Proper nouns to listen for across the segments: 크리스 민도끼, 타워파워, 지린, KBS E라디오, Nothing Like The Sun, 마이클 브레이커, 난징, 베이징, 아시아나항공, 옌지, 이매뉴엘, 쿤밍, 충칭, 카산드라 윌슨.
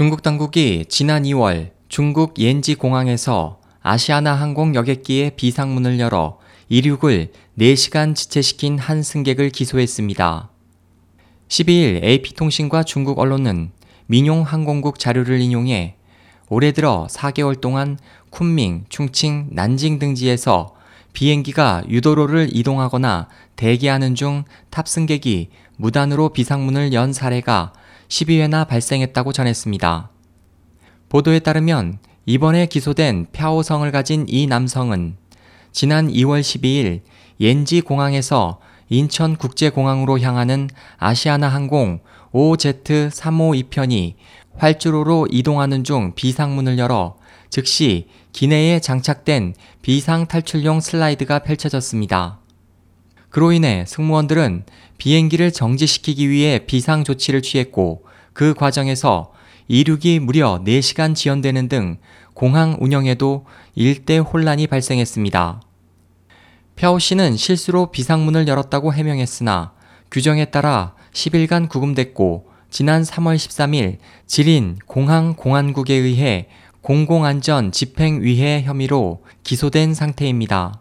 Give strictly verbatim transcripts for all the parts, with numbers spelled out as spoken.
중국 당국이 지난 이월 중국 옌지 공항에서 아시아나항공 여객기의 비상문을 열어 이륙을 네 시간 지체시킨 한 승객을 기소했습니다. 십이일 에이피통신과 중국 언론은 민용 항공국 자료를 인용해 올해 들어 사 개월 동안 쿤밍, 충칭, 난징 등지에서 비행기가 유도로를 이동하거나 대기하는 중 탑승객이 무단으로 비상문을 연 사례가 십이회나 발생했다고 전했습니다. 보도에 따르면 이번에 기소된 펴오성을 가진 이 남성은 지난 이월 십이일 옌지 공항에서 인천국제공항으로 향하는 아시아나항공 오오제트 삼백오십이편이 활주로로 이동하는 중 비상문을 열어 즉시 기내에 장착된 비상탈출용 슬라이드가 펼쳐졌습니다. 그로 인해 승무원들은 비행기를 정지시키기 위해 비상조치를 취했고 그 과정에서 이륙이 무려 네 시간 지연되는 등 공항 운영에도 일대 혼란이 발생했습니다. 펴오 씨는 실수로 비상문을 열었다고 해명했으나 규정에 따라 십일간 구금됐고 지난 삼월 십삼일 지린 공항 공안국에 의해 공공안전 집행위해 혐의로 기소된 상태입니다.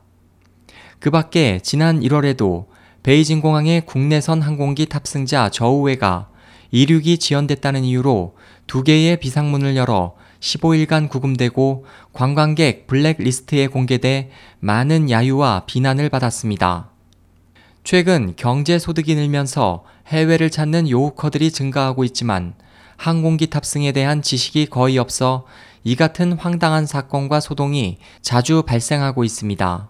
그 밖에 지난 일월에도 베이징 공항의 국내선 항공기 탑승자 저우회가 이륙이 지연됐다는 이유로 두 개의 비상문을 열어 십오일간 구금되고 관광객 블랙리스트에 공개돼 많은 야유와 비난을 받았습니다. 최근 경제소득이 늘면서 해외를 찾는 요우커들이 증가하고 있지만 항공기 탑승에 대한 지식이 거의 없어 이 같은 황당한 사건과 소동이 자주 발생하고 있습니다.